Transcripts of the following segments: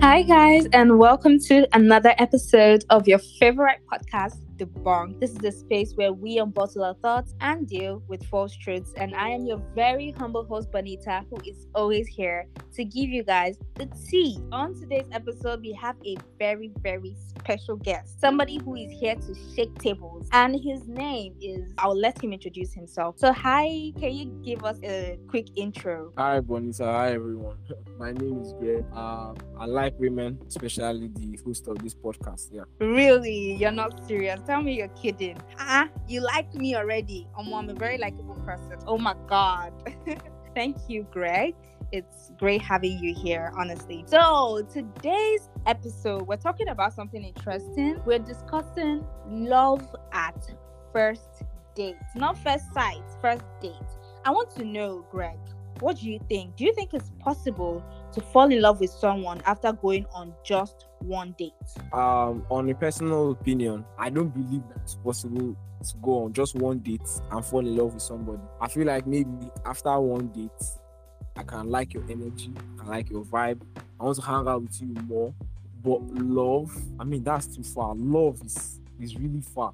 Hi guys, and welcome to another episode of your favorite podcast, Debunk. This is the space where we unbottle our thoughts and deal with false truths. And I am your very humble host, Bonita, who is always here to give you guys the tea. On today's episode, we have a very, very special guest, somebody who is here to shake tables. And his name is, I'll let him introduce himself. So hi, can you give us a quick intro? Hi, Bonita. Hi, everyone. My name is Greg. I like women, especially the host of this podcast. Yeah. Really? You're not serious? Tell me you're kidding. You like me already. I'm a very likable person. Oh my God. Thank you, Greg. It's great having you here, honestly. So today's episode, we're talking about something interesting. We're discussing love at first date. Not first sight, first date. I want to know, Greg, what do you think? Do you think it's possible to fall in love with someone after going on just one date? On a personal opinion, I don't believe that it's possible to go on just one date and fall in love with somebody. I feel like maybe after one date, I can like your energy, I like your vibe, I want to hang out with you more. But love, I mean, that's too far. Love is really far.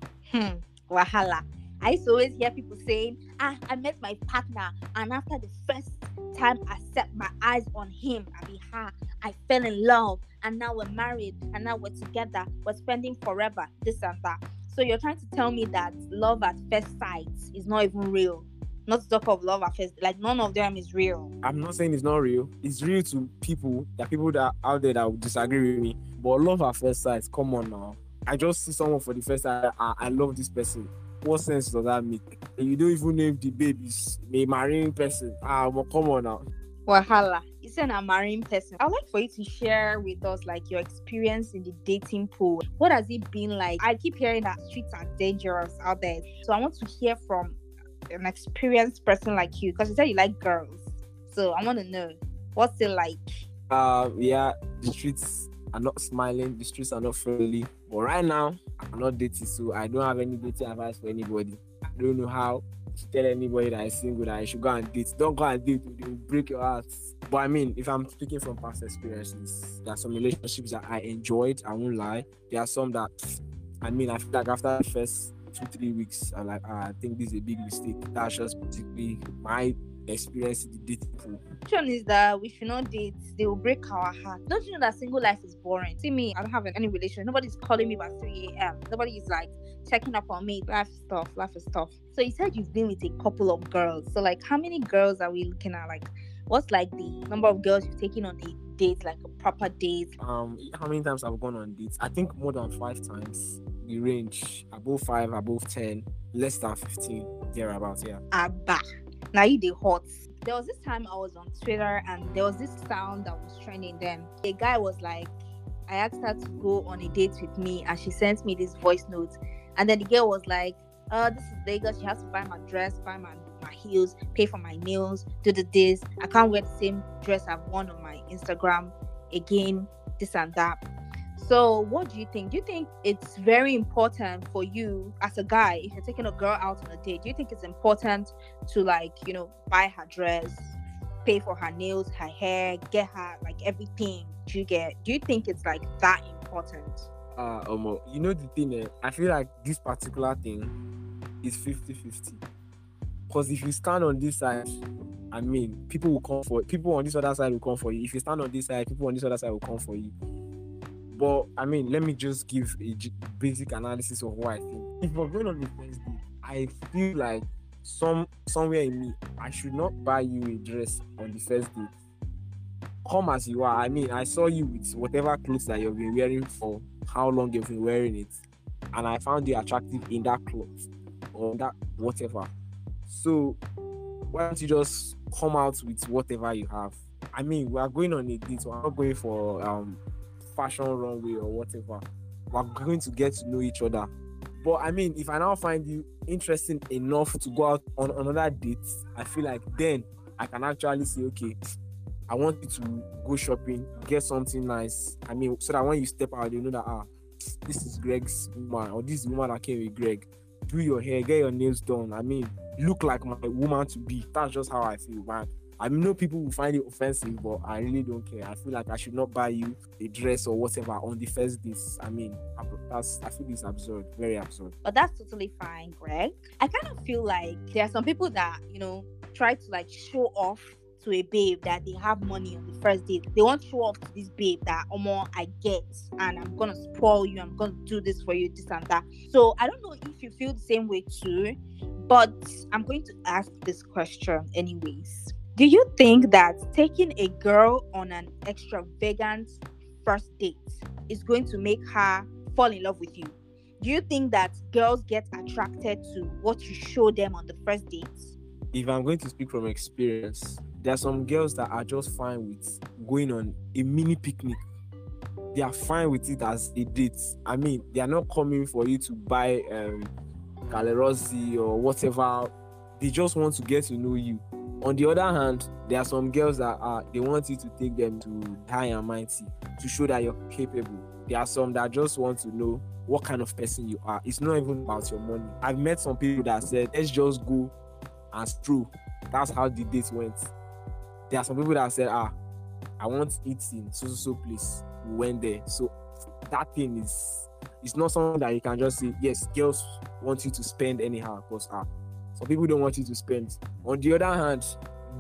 Wahala. I used to always hear people saying, I met my partner, and after the first time I set my eyes on him, I fell in love, and now we're married, and now we're together, we're spending forever, this and that. So you're trying to tell me that love at first sight is not even real? Not to talk of love at first, like none of them is real. I'm not saying it's not real. It's real to people. There are people that are out there that would disagree with me. But love at first sight, come on now. I just see someone for the first time, I love this person. What sense does that make? You don't even name the babies. A marine person. Well, come on now. Wahala. It's an marine person. I'd like for you to share with us like your experience in the dating pool. What has it been like? I keep hearing that streets are dangerous out there. So I want to hear from an experienced person like you, because you said you like girls. So I want to know, what's it like? Yeah, the streets are not smiling. The streets are not friendly. But right now, I'm not dating, so I don't have any dating advice for anybody. I don't know how to tell anybody that I'm single that I should go and date. Don't go and date, it will break your heart. But I mean, if I'm speaking from past experiences, there are some relationships that I enjoyed, I won't lie. There are some that, I mean, I feel like after the first 2-3 weeks, I'm like, I think this is a big mistake. That's just particularly my experience in the dating pool. The question is that we should not date, they will break our heart. Don't you know that single life is boring? See me, I don't have any relation. Nobody's calling me by 3 a.m. Nobody is like checking up on me. Life is tough. So you said you've been with a couple of girls. So like, how many girls are we looking at? Like, what's like the number of girls you've taken on a date, like a proper date? How many times I've gone on dates? I think more than 5 times. The range, above 5, above 10, less than 15, thereabouts, yeah. Abba. Now you dey hot. There was this time I was on Twitter and there was this sound that was trending then. A guy was like, I asked her to go on a date with me and she sent me this voice note. And then the girl was like, this is Lagos, she has to buy my dress, buy my heels, pay for my nails, do the this. I can't wear the same dress I've worn on my Instagram again, this and that. So what do you think? Do you think it's very important for you as a guy, if you're taking a girl out on a date, do you think it's important to like, you know, buy her dress, pay for her nails, her hair, get her like everything you get? Do you think it's like that important? You know the thing, I feel like this particular thing is 50-50. Because if you stand on this side, I mean, people on this other side will come for you. If you stand on this side, people on this other side will come for you. But, I mean, let me just give a basic analysis of what I think. If we're going on the first date, I feel like somewhere in me, I should not buy you a dress on the first date. Come as you are. I mean, I saw you with whatever clothes that you've been wearing for how long you've been wearing it. And I found you attractive in that clothes or that whatever. So, why don't you just come out with whatever you have? I mean, we are going on a date. We're not going for... fashion runway or whatever. We're going to get to know each other. But I mean, if I now find you interesting enough to go out on another date, I feel like then I can actually say, okay, I want you to go shopping, get something nice. I mean, so that when you step out, you know that this is Greg's woman, or this woman that came with Greg. Do your hair, get your nails done. I mean, look like my woman to be. That's just how I feel, man. I know people will find it offensive, but I really don't care. I feel like I should not buy you a dress or whatever on the first date. I mean, I feel it's absurd, very absurd. But that's totally fine, Greg. I kind of feel like there are some people that, you know, try to like show off to a babe that they have money on the first date. They want to show off to this babe that, Omo, I get, and I'm going to spoil you, I'm going to do this for you, this and that. So I don't know if you feel the same way too, but I'm going to ask this question anyways. Do you think that taking a girl on an extravagant first date is going to make her fall in love with you? Do you think that girls get attracted to what you show them on the first date? If I'm going to speak from experience, there are some girls that are just fine with going on a mini picnic. They are fine with it as a date. I mean, they are not coming for you to buy Calerossi or whatever. They just want to get to know you. On the other hand, there are some girls that they want you to take them to high and mighty to show that you're capable. There are some that just want to know what kind of person you are. It's not even about your money. I've met some people that said, let's just go and stroll. That's how the date went. There are some people that said, I want to eat in so place. We went there. So that thing is, it's not something that you can just say, yes, girls want you to spend anyhow, because some people don't want you to spend. On the other hand,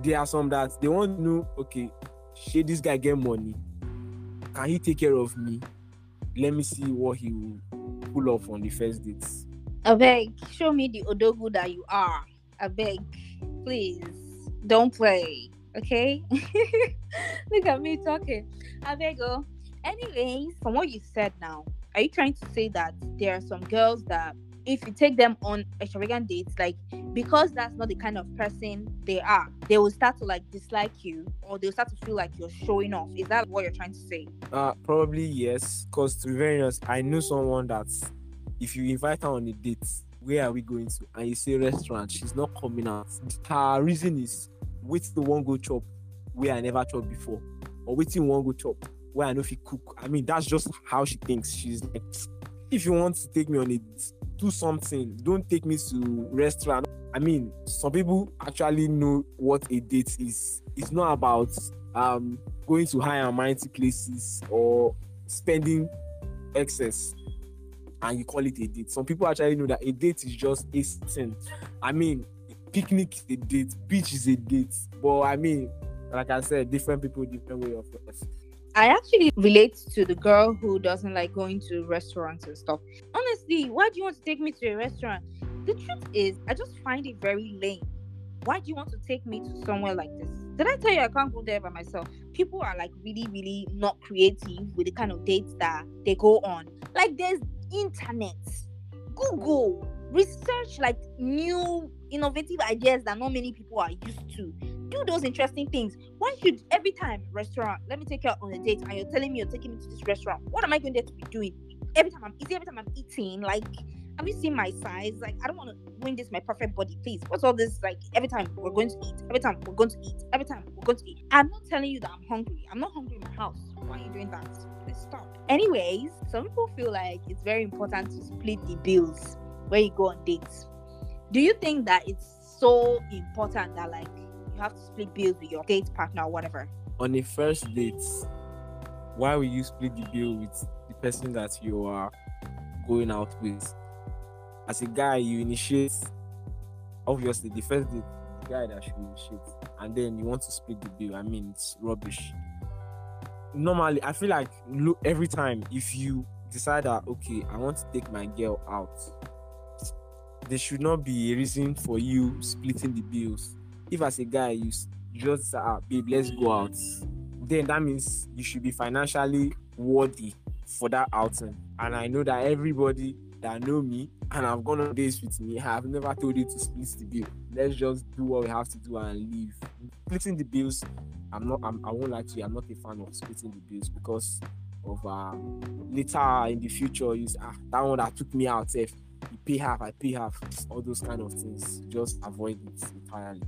there are some that they want to know, okay, should this guy get money? Can he take care of me? Let me see what he will pull off on the first date. I beg, show me the odogu that you are. I beg, please, don't play, okay? Look at me talking. I beg, oh. Anyways, from what you said now, are you trying to say that there are some girls that if you take them on extravagant dates, like, because that's not the kind of person they are, they will start to like dislike you, or they'll start to feel like you're showing off? Is that what you're trying to say? Probably yes, because to be very honest, I know someone that if you invite her on a date, where are we going to? And you say restaurant, she's not coming out. Her reason is, wait till one go chop where I never chopped before, or wait till one go chop where I know if you cook. I mean, that's just how she thinks. She's like, if you want to take me on a date, do something. Don't take me to restaurant. I mean, some people actually know what a date is. It's not about going to high and mighty places or spending excess, and you call it a date. Some people actually know that a date is just a thing. I mean, picnic is a date, beach is a date. But I mean, like I said, different people, different way of life. I actually relate to the girl who doesn't like going to restaurants and stuff. Honestly, why do you want to take me to a restaurant? The truth is, I just find it very lame. Why do you want to take me to somewhere like this? Did I tell you I can't go there by myself? People are like really, really not creative with the kind of dates that they go on. Like, there's internet, Google, research like new innovative ideas that not many people are used to. Do those interesting things. Why should every time restaurant, let me take you out on a date, and you're telling me you're taking me to this restaurant? What am I going there to be doing? Every time I'm eating, like, have you seen my size? Like, I don't want to win this, my perfect body, please. What's all this? Like, every time we're going to eat. I'm not telling you that I'm hungry. I'm not hungry in my house. Why are you doing that? Let's stop. Anyways, some people feel like it's very important to split the bills where you go on dates. Do you think that it's so important that, like, you have to split bills with your date partner or whatever? On a first date, why will you split the bill with the person that you are going out with? As a guy, you initiate, obviously, the first date, the guy that should initiate, and then you want to split the bill. I mean, it's rubbish. Normally, I feel like every time if you decide that, okay, I want to take my girl out, there should not be a reason for you splitting the bills. If as a guy, you just babe, let's go out, then that means you should be financially worthy for that outing. And I know that everybody that know me and have gone on dates with me, I have never told you to split the bill. Let's just do what we have to do and leave. Splitting the bills, I won't lie to you, I'm not a fan of splitting the bills, because of later in the future, that one that took me out, if you pay half, I pay half, all those kind of things, just avoid it entirely.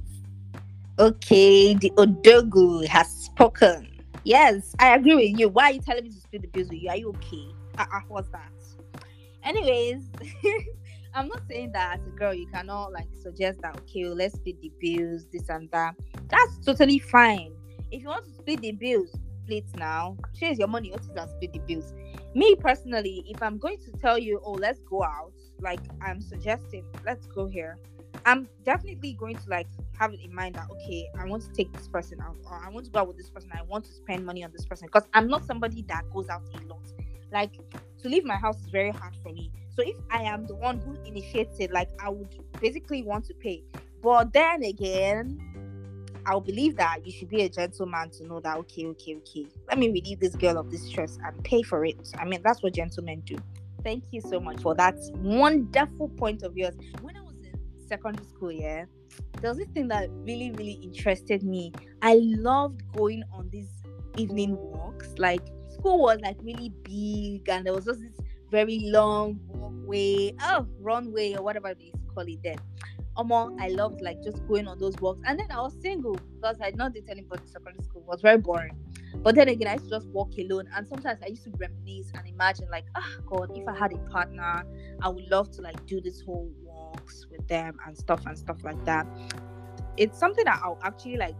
Okay, the Odogu has spoken. Yes, I agree with you. Why are you telling me to split the bills with you? Are you okay? What's that? Anyways, I'm not saying that, girl, you cannot like suggest that, okay, well, let's split the bills, this and that. That's totally fine. If you want to split the bills, split now. Shares your money, and split the bills. Me personally, if I'm going to tell you, oh, let's go out, like I'm suggesting, let's go here, I'm definitely going to like have it in mind that, okay, I want to take this person out, or I want to go out with this person, I want to spend money on this person, because I'm not somebody that goes out a lot. Like, to leave my house is very hard for me. So if I am the one who initiates it, like, I would basically want to pay. But then again, I'll believe that you should be a gentleman to know that, okay, let me relieve this girl of this stress and pay for it. I mean, that's what gentlemen do. Thank you so much for that wonderful point of yours. When I was in secondary school, yeah, there was this thing that really, really interested me. I loved going on these evening walks. Like, school was like really big, and there was just this very long walkway, runway, or whatever they used to call it then. I loved like just going on those walks. And then I was single because I did not date anybody in secondary school. It was very boring. But then again, I used to just walk alone, and sometimes I used to reminisce and imagine like, God, if I had a partner, I would love to like do this whole walks with them and stuff like that. It's something that I'll actually like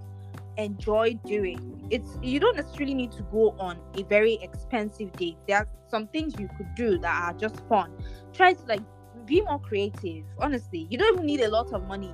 enjoy doing. It's, you don't necessarily need to go on a very expensive date. There are some things you could do that are just fun. Try to like be more creative. Honestly, you don't even need a lot of money.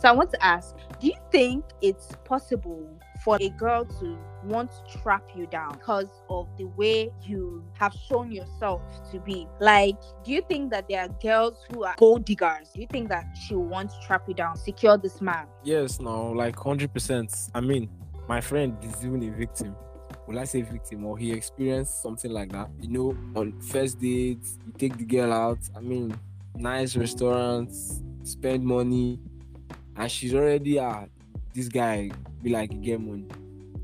So I want to ask, do you think it's possible for a girl to want to trap you down because of the way you have shown yourself to be? Like, do you think that there are girls who are gold diggers? Do you think that she wants to trap you down, secure this man? Yes, no, like 100%. I mean, my friend is even a victim. Will I say victim? Or he experienced something like that. You know, on first dates, you take the girl out. I mean, nice restaurants, spend money, and she's already this guy be like, get money.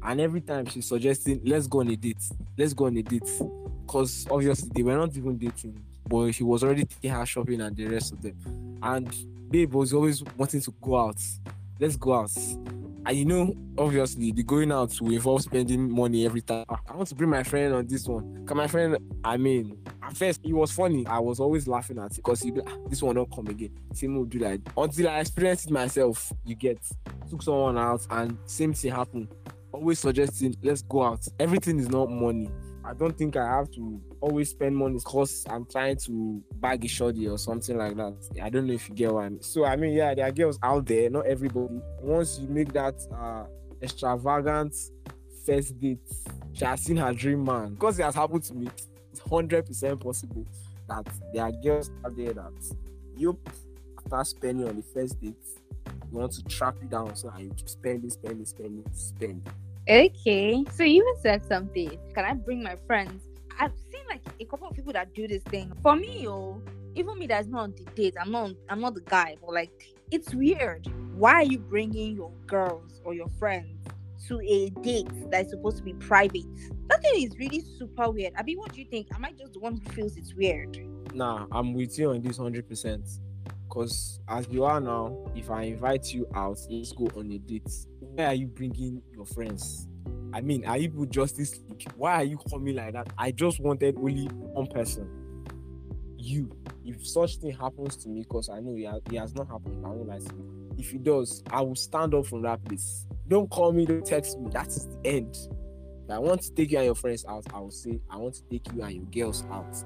And every time she's suggesting, let's go on a date, because obviously they were not even dating, but she was already taking her shopping and the rest of them, and babe was always wanting to go out. Let's go out. And you know, obviously the going out will involve spending money every time. I want to bring my friend on this one. Cause my friend, I mean, at first it was funny. I was always laughing at it because he'd be like, this one don't come again. Same will do that. Until I experienced it myself, you get. Took someone out and same thing happened. Always suggesting, let's go out. Everything is not money. I don't think I have to always spend money because I'm trying to bag a shoddy or something like that. I don't know if you get what I mean. So, I mean, yeah, there are girls out there, not everybody. Once you make that extravagant first date, she has seen her dream man. Because it has happened to me, it's 100% possible that there are girls out there that you, after spending on the first date, you want to track it down so that you spend. Okay, so you even said something. Can I bring my friends? I've seen like a couple of people that do this thing. For me, even me that's not on the date, I'm not the guy, but like, it's weird. Why are you bringing your girls or your friends to a date that's supposed to be private? That thing is really super weird. I mean, what do you think? Am I just the one who feels it's weird? Nah, I'm with you on this 100%. Because as you are now, if I invite you out, let's go on a date, why are you bringing your friends? I mean, are you Justice League? Why are you coming like that? I just wanted only one person. You. If such thing happens to me, because I know it has not happened, I won't lie to you. If it does, I will stand up from that place. Don't call me, don't text me. That is the end. If I want to take you and your friends out, I will say, I want to take you and your girls out.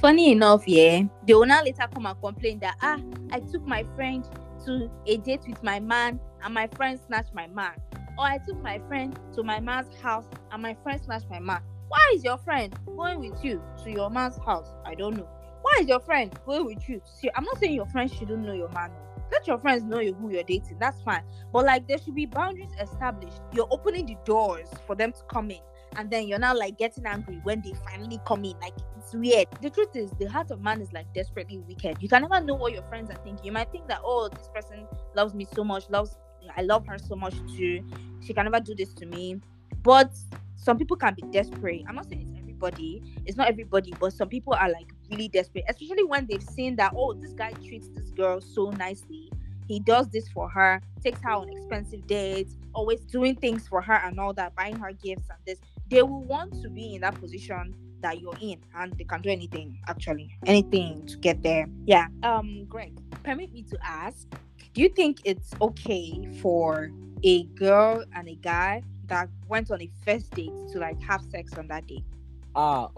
Funny enough, yeah, the owner later come and complain that, I took my friend to a date with my man and my friend snatched my man. Or I took my friend to my man's house and my friend snatched my man. Why is your friend going with you to your man's house? I don't know. Why is your friend going with you? See, I'm not saying your friend shouldn't know your man. Let your friends know who you're dating. That's fine. But like, there should be boundaries established. You're opening the doors for them to come in. And then you're now like getting angry when they finally come in. Like, it's weird. The truth is, the heart of man is like desperately wicked. You can never know what your friends are thinking. You might think that, oh, this person loves me so much, I love her so much too, she can never do this to me. But some people can be desperate. I'm not saying it's not everybody, but some people are like really desperate, especially when they've seen that, oh, this guy treats this girl so nicely, he does this for her, takes her on expensive dates, always doing things for her and all that, buying her gifts and this. They will want to be in that position that you're in, and they can do anything to get there. Yeah. Greg, permit me to ask, do you think it's okay for a girl and a guy that went on a first date to like have sex on that day? Wow.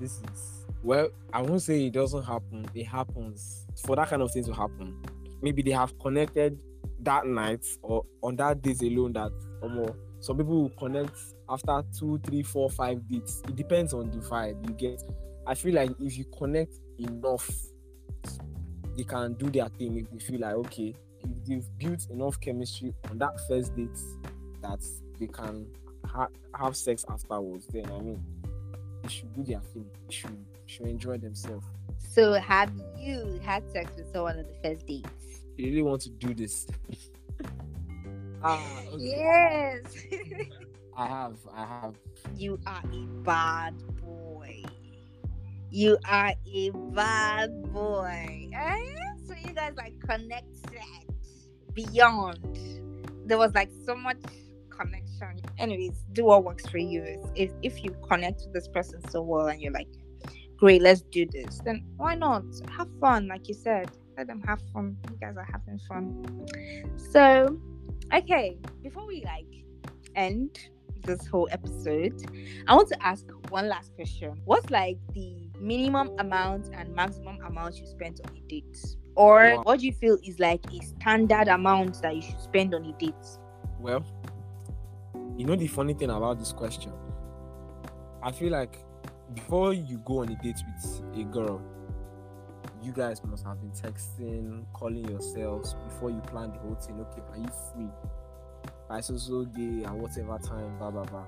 This is, well, I won't say it doesn't happen. It happens. For that kind of thing to happen, maybe they have connected that night or on that date alone. That some people will connect after 2, 3, 4, 5 dates. It depends on the vibe you get. I feel like if you connect enough, they can do their thing. If you feel like, okay, if they've built enough chemistry on that first date that they can have sex afterwards, then they should do their thing. They should enjoy themselves. So have you had sex with someone on the first date? You really want to do this? Yes. I have. You are a bad boy. So you guys connected beyond. There was so much connection. Anyways, do what works for you. If you connect with this person so well and you're great, let's do this, then why not? Have fun, like you said. Let them have fun. You guys are having fun. So, okay, before we end this whole episode, I want to ask one last question. What's the minimum amount and maximum amount you spent on a date? Or wow, what do you feel is a standard amount that you should spend on a date? Well, the funny thing about this question, I feel before you go on a date with a girl, you guys must have been texting, calling yourselves before you plan the whole thing. Okay, are you free by so day and whatever time, blah blah blah,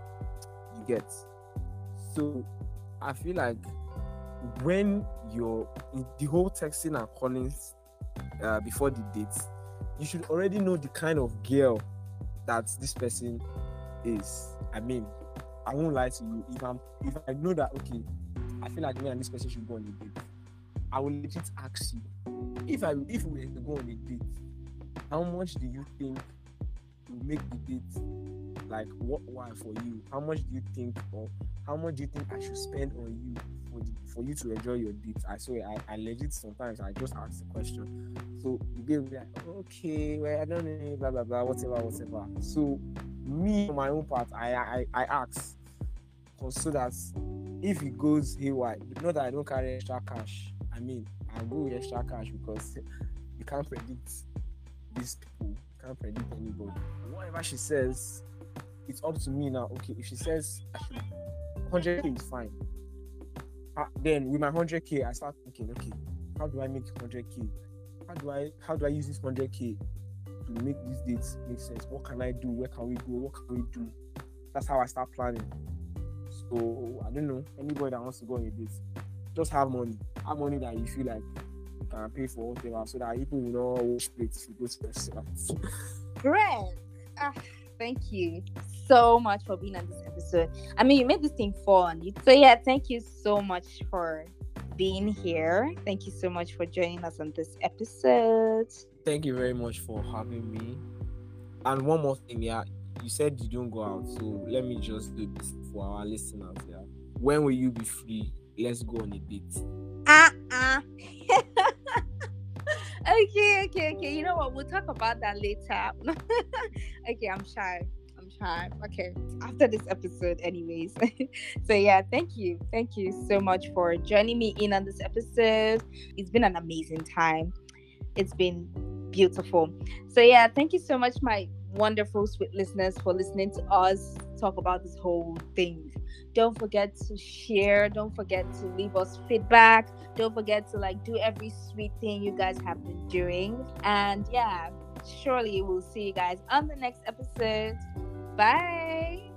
you get. So I feel when you're in the whole texting and calling before the dates, you should already know the kind of girl that this person is. I won't lie to you, if I know that, okay, I feel me and this person should go on a date, I will legit ask you, if we were to go on a date, how much do you think will make the date worthwhile for you? How much do you think I should spend on you for you to enjoy your date? I swear, I legit sometimes I just ask the question. So the girl will be okay, well, I don't know, blah blah blah, whatever. So me, on my own part, I ask, so that if it goes haywire, not that I don't carry extra cash, I go with extra cash, because you can't predict these people, you can't predict anybody. Whatever she says, it's up to me now. Okay, if she says 100k is fine, then with my 100k, I start thinking, okay, how do I make 100k? How do I use this 100k to make these dates make sense? What can I do? Where can we go? What can we do? That's how I start planning. So I don't know, anybody that wants to go on a date, just have money that you feel you can pay for whatever, so that people will not wash plates to go to restaurants. Greg, thank you so much for being on this episode. You made this thing fun. So yeah, thank you so much for being here. Thank you so much for joining us on this episode. Thank you very much for having me. And one more thing, yeah. You said you don't go out, so let me just do this for our listeners. Yeah. When will you be free? Let's go on a date. Okay. You know what? We'll talk about that later. Okay, I'm shy. Okay, after this episode, anyways. So yeah, thank you so much for joining me in on this episode. It's been an amazing time. It's been beautiful. So yeah, thank you so much, my wonderful sweet listeners, for listening to us talk about this whole thing. Don't forget to share, don't forget to leave us feedback, don't forget to do every sweet thing you guys have been doing. And yeah, surely we'll see you guys on the next episode. Bye.